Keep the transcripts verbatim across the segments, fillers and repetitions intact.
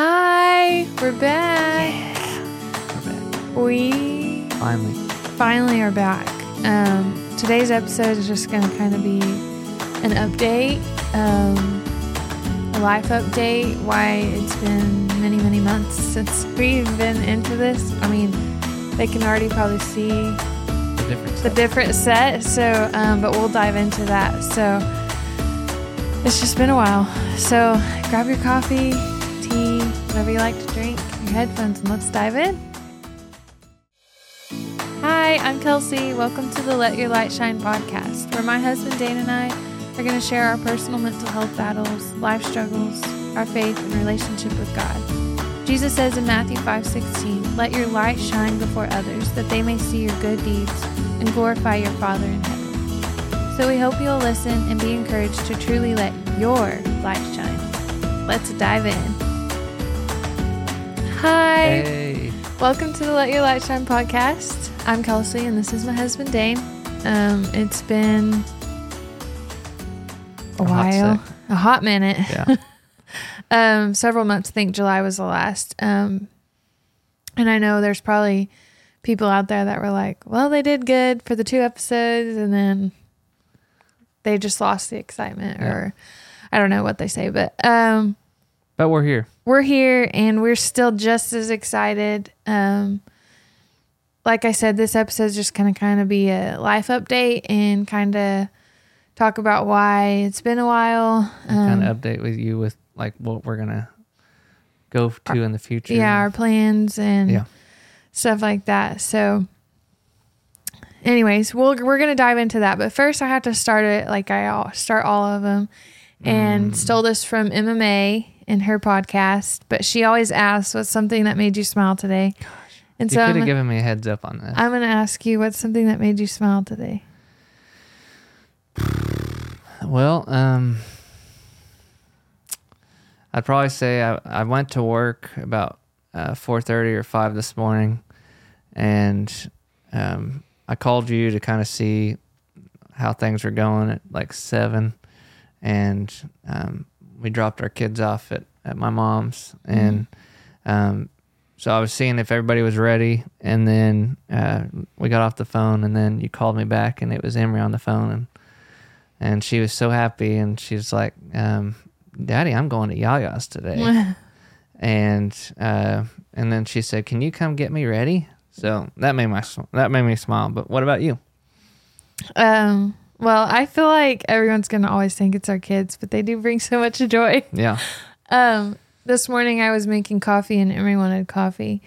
Hi, we're back. Yeah, we're back. We finally, finally are back. Um, today's episode is just going to kind of be an update, um, a life update. Why it's been many, many months since we've been into this. I mean, they can already probably see the different the different set. So, um, but we'll dive into that. So it's just been a while. So grab your coffee, tea, whatever you like to drink, your headphones, and let's dive in. Hi, I'm Kelsey. Welcome to the Let Your Light Shine podcast, where my husband Dane and I are going to share our personal mental health battles, life struggles, our faith, and relationship with God. Jesus says in Matthew five sixteen, "Let your light shine before others, that they may see your good deeds and glorify your Father in heaven." So we hope you'll listen and be encouraged to truly let your light shine. Let's dive in. Hi. Hey. Welcome to the Let Your Light Shine podcast. I'm Kelsey, and this is my husband, Dane. Um, it's been a, a while. Hot a hot minute. Yeah. um, several months. I think July was the last. Um, and I know there's probably people out there that were like, well, they did good for the two episodes, and then they just lost the excitement, or yeah. I don't know what they say, but um, but we're here. We're here, and we're still just as excited. Um, like I said, this episode is just gonna kind of be a life update and kind of talk about why it's been a while. Um, kind of update with you with like what we're gonna go to our, in the future. Yeah, our plans and yeah. stuff like that. So. Anyways, we'll, we're going to dive into that. But first, I have to start it like I all, start all of them. And mm. stole this from M M A in her podcast. But she always asks, what's something that made you smile today? Gosh, and you so could have given me a heads up on this. I'm going to ask you, what's something that made you smile today? Well, um, I'd probably say I, I went to work about uh, four thirty or five this morning. And... um. I called you to kind of see how things were going at like seven, and um, we dropped our kids off at, at my mom's, and mm-hmm. um, so I was seeing if everybody was ready, and then uh, we got off the phone, and then you called me back, and it was Emery on the phone, and and she was so happy, and she's like, um, "Daddy, I'm going to Yaya's today," and uh, and then she said, "Can you come get me ready?" So that made my that made me smile. But what about you? Um. Well, I feel like everyone's gonna always think it's our kids, but they do bring so much joy. Yeah. Um. This morning I was making coffee and Emery wanted coffee,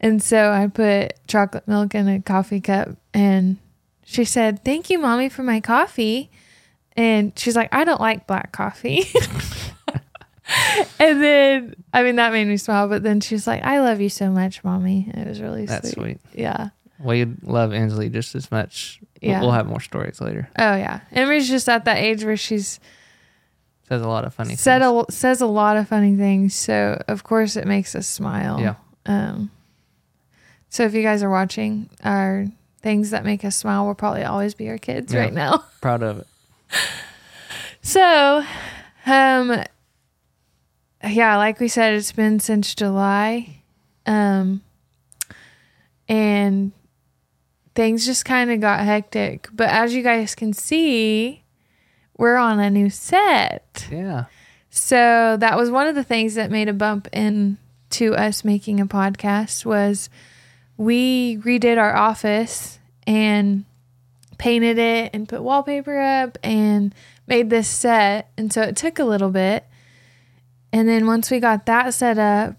and so I put chocolate milk in a coffee cup, and she said, "Thank you, Mommy, for my coffee." And she's like, "I don't like black coffee." And then, I mean, that made me smile. But then she's like, "I love you so much, Mommy." It was really sweet. That's sweet. Yeah. We love Angelie just as much. Yeah. We'll have more stories later. Oh, yeah. Emery's just at that age where she's... Says a lot of funny said things. A, says a lot of funny things. So, of course, it makes us smile. Yeah. Um. So, if you guys are watching, our things that make us smile will probably always be our kids yeah. right now. Proud of it. So, um... yeah, like we said, it's been since July, um, and things just kind of got hectic. But as you guys can see, we're on a new set. Yeah. So that was one of the things that made a bump into us making a podcast was we redid our office and painted it and put wallpaper up and made this set. And so it took a little bit. And then once we got that set up,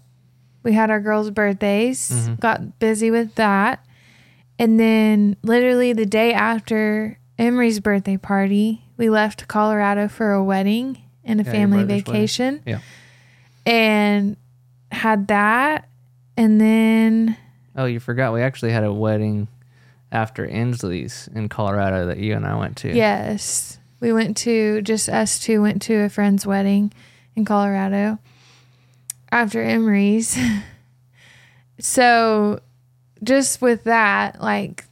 we had our girls' birthdays, mm-hmm. got busy with that. And then literally the day after Emery's birthday party, we left Colorado for a wedding and a yeah, family vacation. Yeah. And had that. And then... Oh, you forgot. We actually had a wedding after Angelie's in Colorado that you and I went to. Yes. We went to, just us two went to a friend's wedding in Colorado after Emery's. So just with that, like,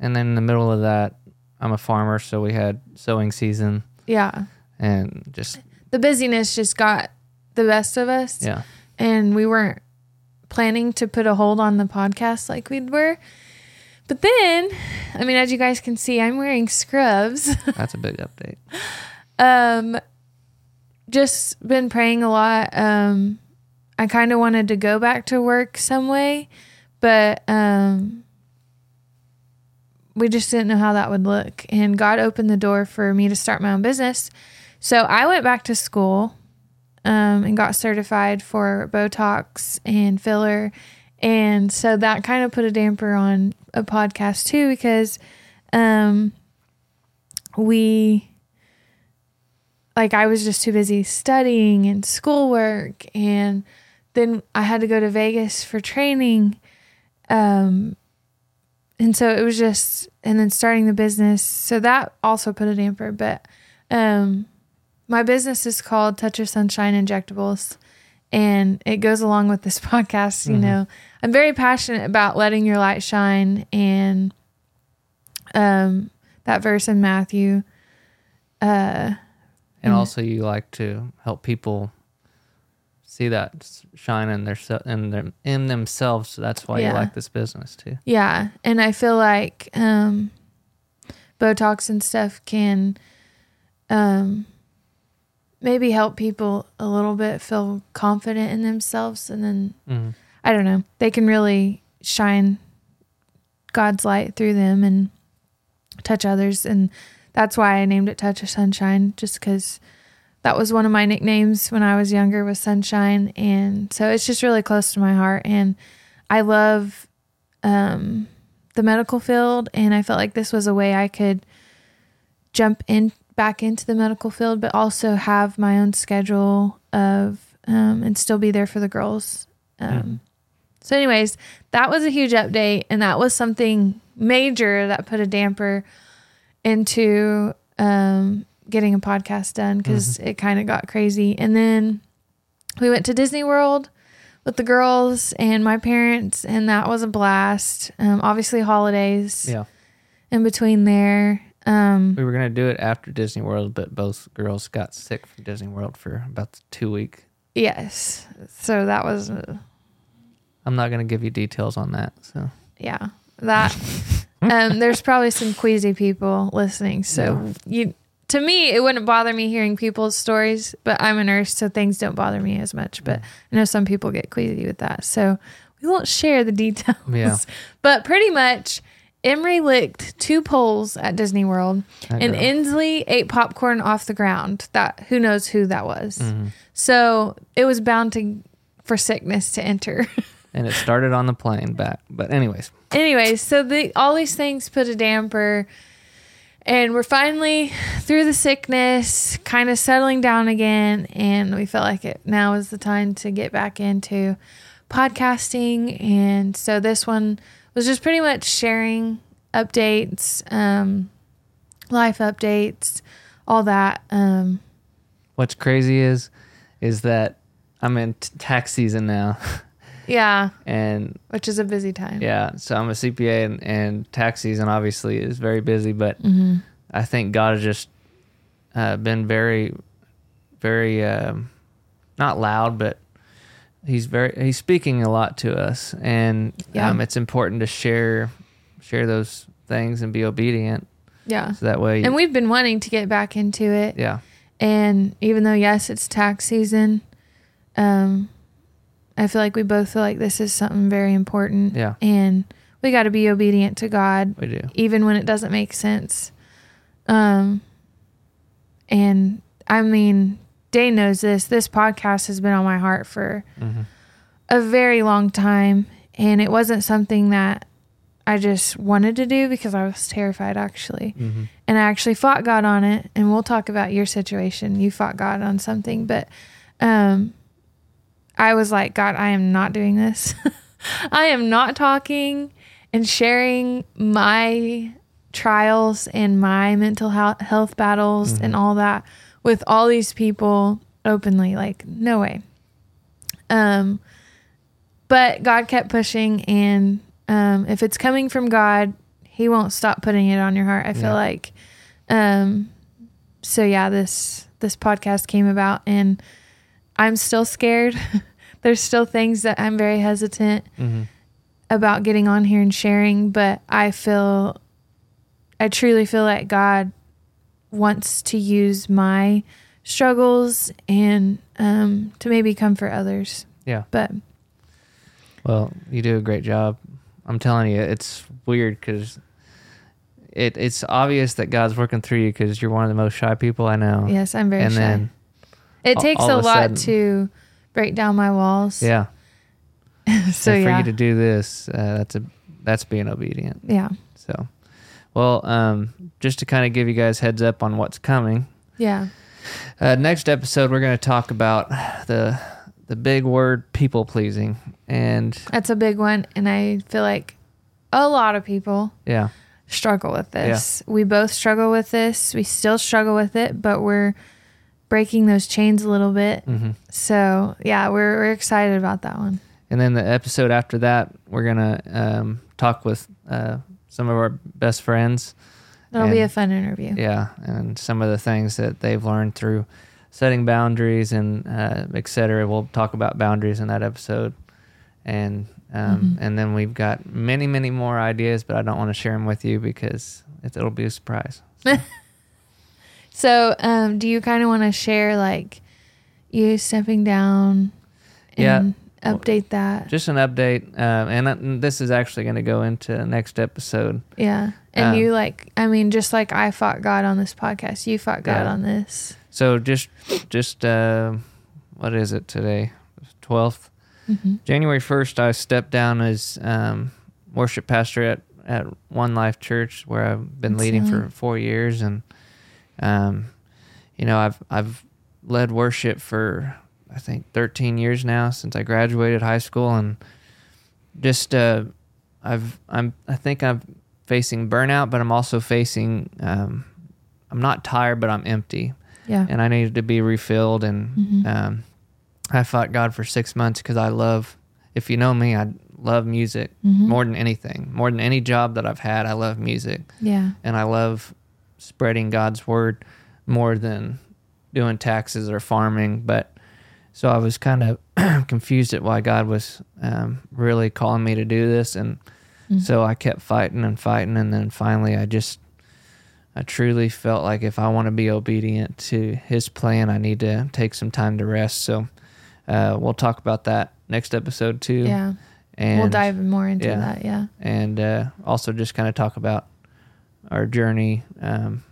and then in the middle of that, I'm a farmer, so we had sowing season. Yeah. And just the busyness just got the best of us. Yeah. and we weren't planning to put a hold on the podcast like we were. But then, I mean, as you guys can see, I'm wearing scrubs. That's a big update. um, just been praying a lot. Um, I kind of wanted to go back to work some way, but um, we just didn't know how that would look. And God opened the door for me to start my own business. So I went back to school um, and got certified for Botox and filler. And so that kind of put a damper on a podcast too, because um, we, like I was just too busy studying and schoolwork. And then I had to go to Vegas for training. Um, and so it was just, and then starting the business. So that also put a damper, but um, my business is called Touch of Sunshine Injectables. And it goes along with this podcast, you mm-hmm. know. I'm very passionate about letting your light shine, and um, that verse in Matthew. Uh, and also, you like to help people see that shine in their in their in themselves. So that's why yeah. you like this business too. Yeah, and I feel like um, Botox and stuff can. Um, Maybe help people a little bit feel confident in themselves, and then mm-hmm. I don't know, they can really shine God's light through them and touch others. And that's why I named it Touch of Sunshine, just because that was one of my nicknames when I was younger, was Sunshine. And so it's just really close to my heart, and I love um, the medical field, and I felt like this was a way I could jump in back into the medical field, but also have my own schedule of, um, and still be there for the girls. Um, mm-hmm. So anyways, that was a huge update, and that was something major that put a damper into, um, getting a podcast done. Cause mm-hmm. it kind of got crazy. And then we went to Disney World with the girls and my parents, and that was a blast. Um, obviously holidays yeah. in between there. Um, we were going to do it after Disney World, but both girls got sick from Disney World for about two weeks. Yes. So that was... Uh, I'm not going to give you details on that, so... Yeah. That... um, there's probably some queasy people listening, so... No. you. To me, it wouldn't bother me hearing people's stories, but I'm a nurse, so things don't bother me as much. But I know some people get queasy with that, so we won't share the details. Yeah. But pretty much... Emery licked two poles at Disney World, that and girl. Inslee ate popcorn off the ground. That who knows who that was. Mm-hmm. So it was bound to, for sickness to enter. And it started on the plane back. But anyways. Anyways, so the, all these things put a damper, and we're finally through the sickness, kind of settling down again, and we felt like it now is the time to get back into podcasting. And so this one was just pretty much sharing updates, um, life updates, all that. Um, What's crazy is, is that I'm in t- tax season now. Yeah. And which is a busy time. Yeah. So I'm a C P A, and, and tax season obviously is very busy, but mm-hmm. I think God has just uh, been very, very, um, not loud, but He's very he's speaking a lot to us, and yeah. um, it's important to share share those things and be obedient. Yeah. So that way. You, and we've been wanting to get back into it. Yeah. And even though yes, it's tax season, um, I feel like we both feel like this is something very important. Yeah. And we got to be obedient to God. We do. Even when it doesn't make sense. Um. And I mean. Day knows this. This podcast has been on my heart for mm-hmm. a very long time, and it wasn't something that I just wanted to do because I was terrified, actually. Mm-hmm. And I actually fought God on it, and we'll talk about your situation. You fought God on something, but um, I was like, God, I am not doing this. I am not talking and sharing my trials and my mental health battles mm-hmm. and all that with all these people openly, like, no way. Um, but God kept pushing, and um, if it's coming from God, He won't stop putting it on your heart, I feel yeah. like. Um, so, yeah, this this podcast came about, and I'm still scared. there's still things that I'm very hesitant mm-hmm. about getting on here and sharing, but I feel, I truly feel like God wants to use my struggles and um, to maybe comfort others. Yeah. But. Well, you do a great job. I'm telling you, it's weird because it, it's obvious that God's working through you because you're one of the most shy people I know. Yes, I'm very and shy. Then it all, takes all a lot sudden, to break down my walls. Yeah. so and for yeah. you to do this, uh, that's a that's being obedient. Yeah. So, well, um, just to kind of give you guys heads up on what's coming. Yeah. Uh, next episode, we're going to talk about the the big word, people pleasing, and that's a big one. And I feel like a lot of people, yeah, struggle with this. Yeah. We both struggle with this. We still struggle with it, but we're breaking those chains a little bit. Mm-hmm. So yeah, we're we're excited about that one. And then the episode after that, we're gonna um, talk with uh, some of our best friends. It'll and, be a fun interview. Yeah, and some of the things that they've learned through setting boundaries and uh, et cetera. We'll talk about boundaries in that episode. And um, mm-hmm. and then we've got many, many more ideas, but I don't want to share them with you because it, it'll be a surprise. So, so um, do you kind of want to share, like, you stepping down and yeah, update that? Just an update. Um, and, uh, and this is actually going to go into next episode. Yeah. And um, you, like, I mean, just like I fought God on this podcast, you fought God yeah. on this. So just, just uh, what is it today? twelfth Mm-hmm. January first, I stepped down as um, worship pastor at, at One Life Church, where I've been That's leading silly. for four years. And, um, you know, I've I've led worship for, I think, thirteen years now since I graduated high school. And just, uh, I've I'm I think I'm facing burnout, but I'm also facing, um, I'm not tired, but I'm empty. Yeah. And I needed to be refilled. And, mm-hmm. um, I fought God for six months because I love, if you know me, I love music mm-hmm. more than anything. More than any job that I've had, I love music. Yeah. And I love spreading God's word more than doing taxes or farming. But so I was kind of confused at why God was um, really calling me to do this. And mm-hmm. so I kept fighting and fighting. And then finally I just, I truly felt like if I want to be obedient to his plan, I need to take some time to rest. So Uh, we'll talk about that next episode too. Yeah, and we'll dive more into yeah. that. Yeah, and uh, also just kind of talk about our journey um,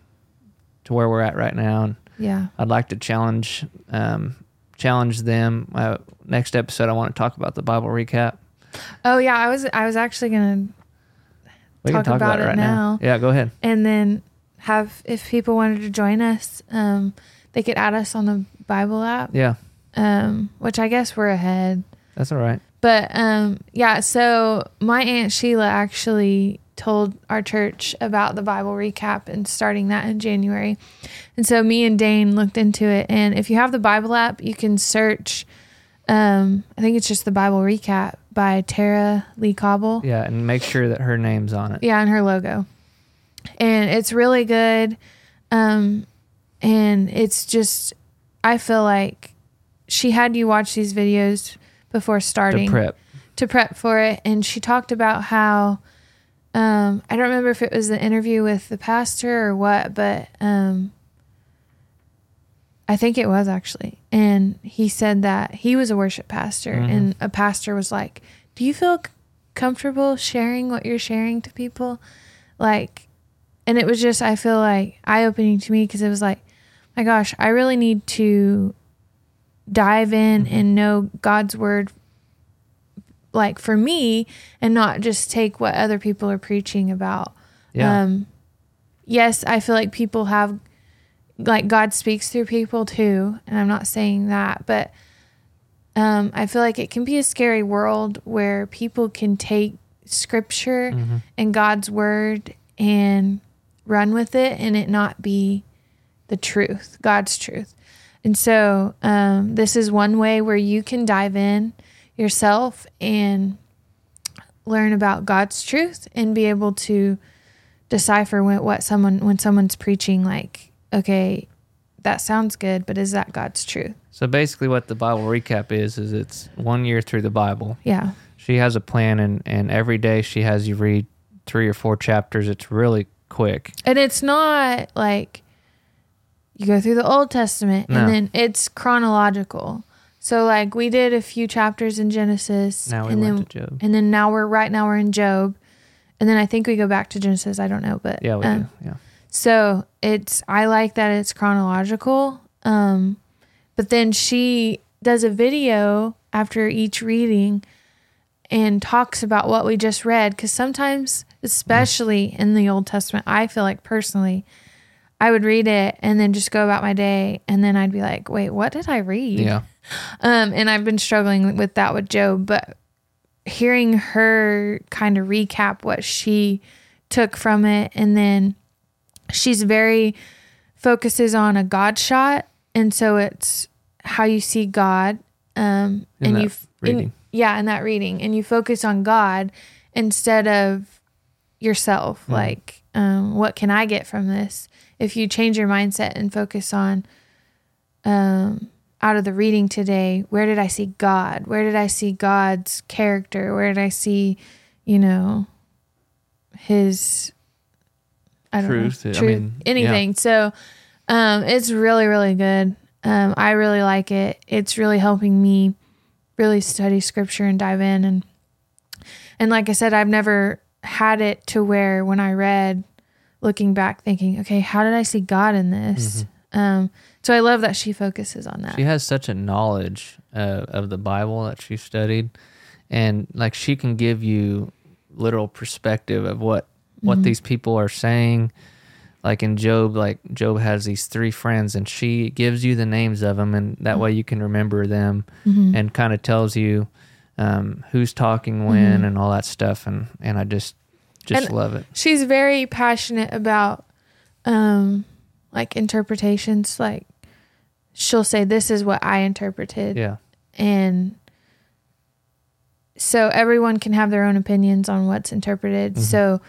to where we're at right now. And yeah, I'd like to challenge um, challenge them. Uh, next episode, I want to talk about the Bible recap. Oh yeah, I was I was actually gonna we talk, can talk about, about it right now. now. Yeah, go ahead. And then have if people wanted to join us, um, they could add us on the Bible app. Yeah. Um, which I guess we're ahead. That's all right. But um, yeah, so my Aunt Sheila actually told our church about the Bible recap and starting that in January. And so me and Dane looked into it. And if you have the Bible app, you can search, um, I think it's just the Bible recap by Tara Lee Cobble. Yeah, and make sure that her name's on it. Yeah, and her logo. And it's really good. Um, and it's just, I feel like, she had you watch these videos before starting to prep to prep for it. And she talked about how, um, I don't remember if it was an interview with the pastor or what, but, um, I think it was actually. And he said that he was a worship pastor mm-hmm. and a pastor was like, do you feel c- comfortable sharing what you're sharing to people? Like, and it was just, I feel like eye opening to me. Cause it was like, my gosh, I really need to dive in mm-hmm. and know God's word, like, for me, and not just take what other people are preaching about. Yeah. Um, yes, I feel like people have, like, God speaks through people too, and I'm not saying that, but um, I feel like it can be a scary world where people can take scripture mm-hmm. and God's word and run with it and it not be the truth, God's truth. And so um, this is one way where you can dive in yourself and learn about God's truth and be able to decipher when, what someone when someone's preaching, like, okay, that sounds good, but is that God's truth? So basically what the Bible recap is, is it's one year through the Bible. Yeah. She has a plan, and, and every day she has you read three or four chapters. It's really quick. And it's not like you go through the Old Testament, no. and then it's chronological. So like we did a few chapters in Genesis. Now we and went then, to Job. And then now we're, right now we're in Job. And then I think we go back to Genesis. I don't know, but. Yeah, we um, do, yeah. So it's, I like that it's chronological, um, but then she does a video after each reading and talks about what we just read. Because sometimes, especially in the Old Testament, I feel like personally, I would read it and then just go about my day. And then I'd be like, wait, what did I read? Yeah. Um, and I've been struggling with that with Job, but hearing her kind of recap what she took from it, and then she's very focuses on a God shot. And so it's how you see God. Um, in and you, reading. In, yeah, in that reading. And you focus on God instead of yourself. Mm. Like, um, what can I get from this? If you change your mindset and focus on, um, out of the reading today, where did I see God? Where did I see God's character? Where did I see, you know, his... I don't truth, know, truth, I mean, anything. Yeah. So um, it's really, really good. Um, I really like it. It's really helping me really study scripture and dive in. And and like I said, I've never had it to where when I read, looking back, thinking, okay, how did I see God in this? Mm-hmm. Um, so I love that she focuses on that. She has such a knowledge uh, of the Bible that she studied. And like she can give you literal perspective of what what mm-hmm. these people are saying. Like in Job, like Job has these three friends, and she gives you the names of them, and that mm-hmm. way you can remember them mm-hmm. and kind of tells you um, who's talking when mm-hmm. and all that stuff. And, and I just just and love it. She's very passionate about um, like interpretations. Like she'll say, this is what I interpreted. Yeah. And so everyone can have their own opinions on what's interpreted. Mm-hmm. So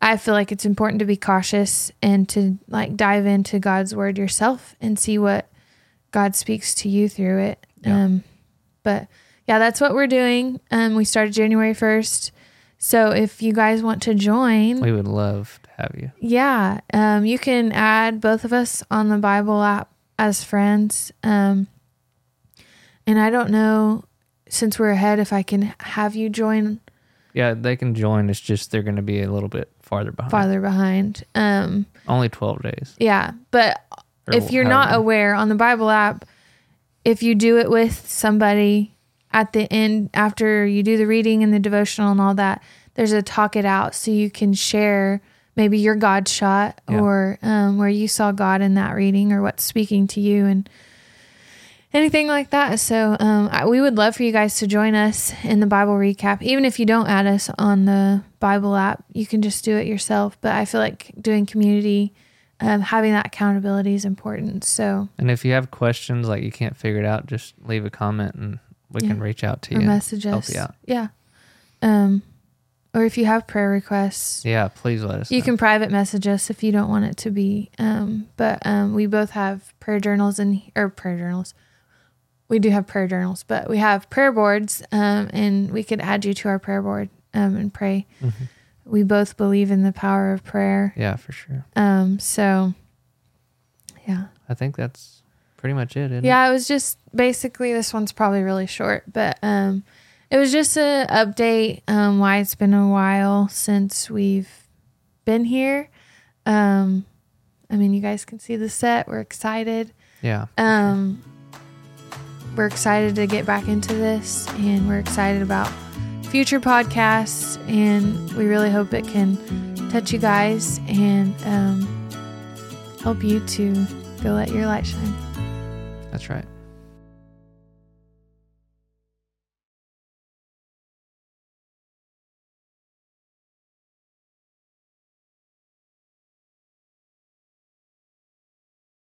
I feel like it's important to be cautious and to like dive into God's word yourself and see what God speaks to you through it. Yeah. Um, but yeah, that's what we're doing. Um, we started January first. So if you guys want to join, we would love to have you. Yeah. Um, you can add both of us on the Bible app as friends. Um, and I don't know, since we're ahead, if I can have you join. Yeah, they can join. It's just they're going to be a little bit farther behind. Farther behind. Um, Only twelve days. Yeah, but or if you're not many. Aware, on the Bible app, if you do it with somebody at the end, after you do the reading and the devotional and all that, there's a talk it out so you can share maybe your God shot yeah. or um, where you saw God in that reading or what's speaking to you and anything like that. So um, I, we would love for you guys to join us in the Bible recap. Even if you don't add us on the Bible app, you can just do it yourself. But I feel like doing community, um, having that accountability is important. So, and if you have questions, like you can't figure it out, just leave a comment and we yeah. can reach out to or you. Message us. Help you out. Yeah. Um, or if you have prayer requests. Yeah, please let us know. You can private message us if you don't want it to be. Um, but um, we both have prayer journals and or prayer journals. We do have prayer journals, but we have prayer boards, um, and we could add you to our prayer board um, and pray. Mm-hmm. We both believe in the power of prayer. Yeah, for sure. Um, so, yeah. I think that's pretty much it, isn't yeah, it? Yeah, it was just basically, this one's probably really short, but um, it was just an update um, why it's been a while since we've been here. Um, I mean, you guys can see the set. We're excited. Yeah. Um. Sure. We're excited to get back into this, and we're excited about future podcasts, and we really hope it can touch you guys and um, help you to go let your light shine. That's right.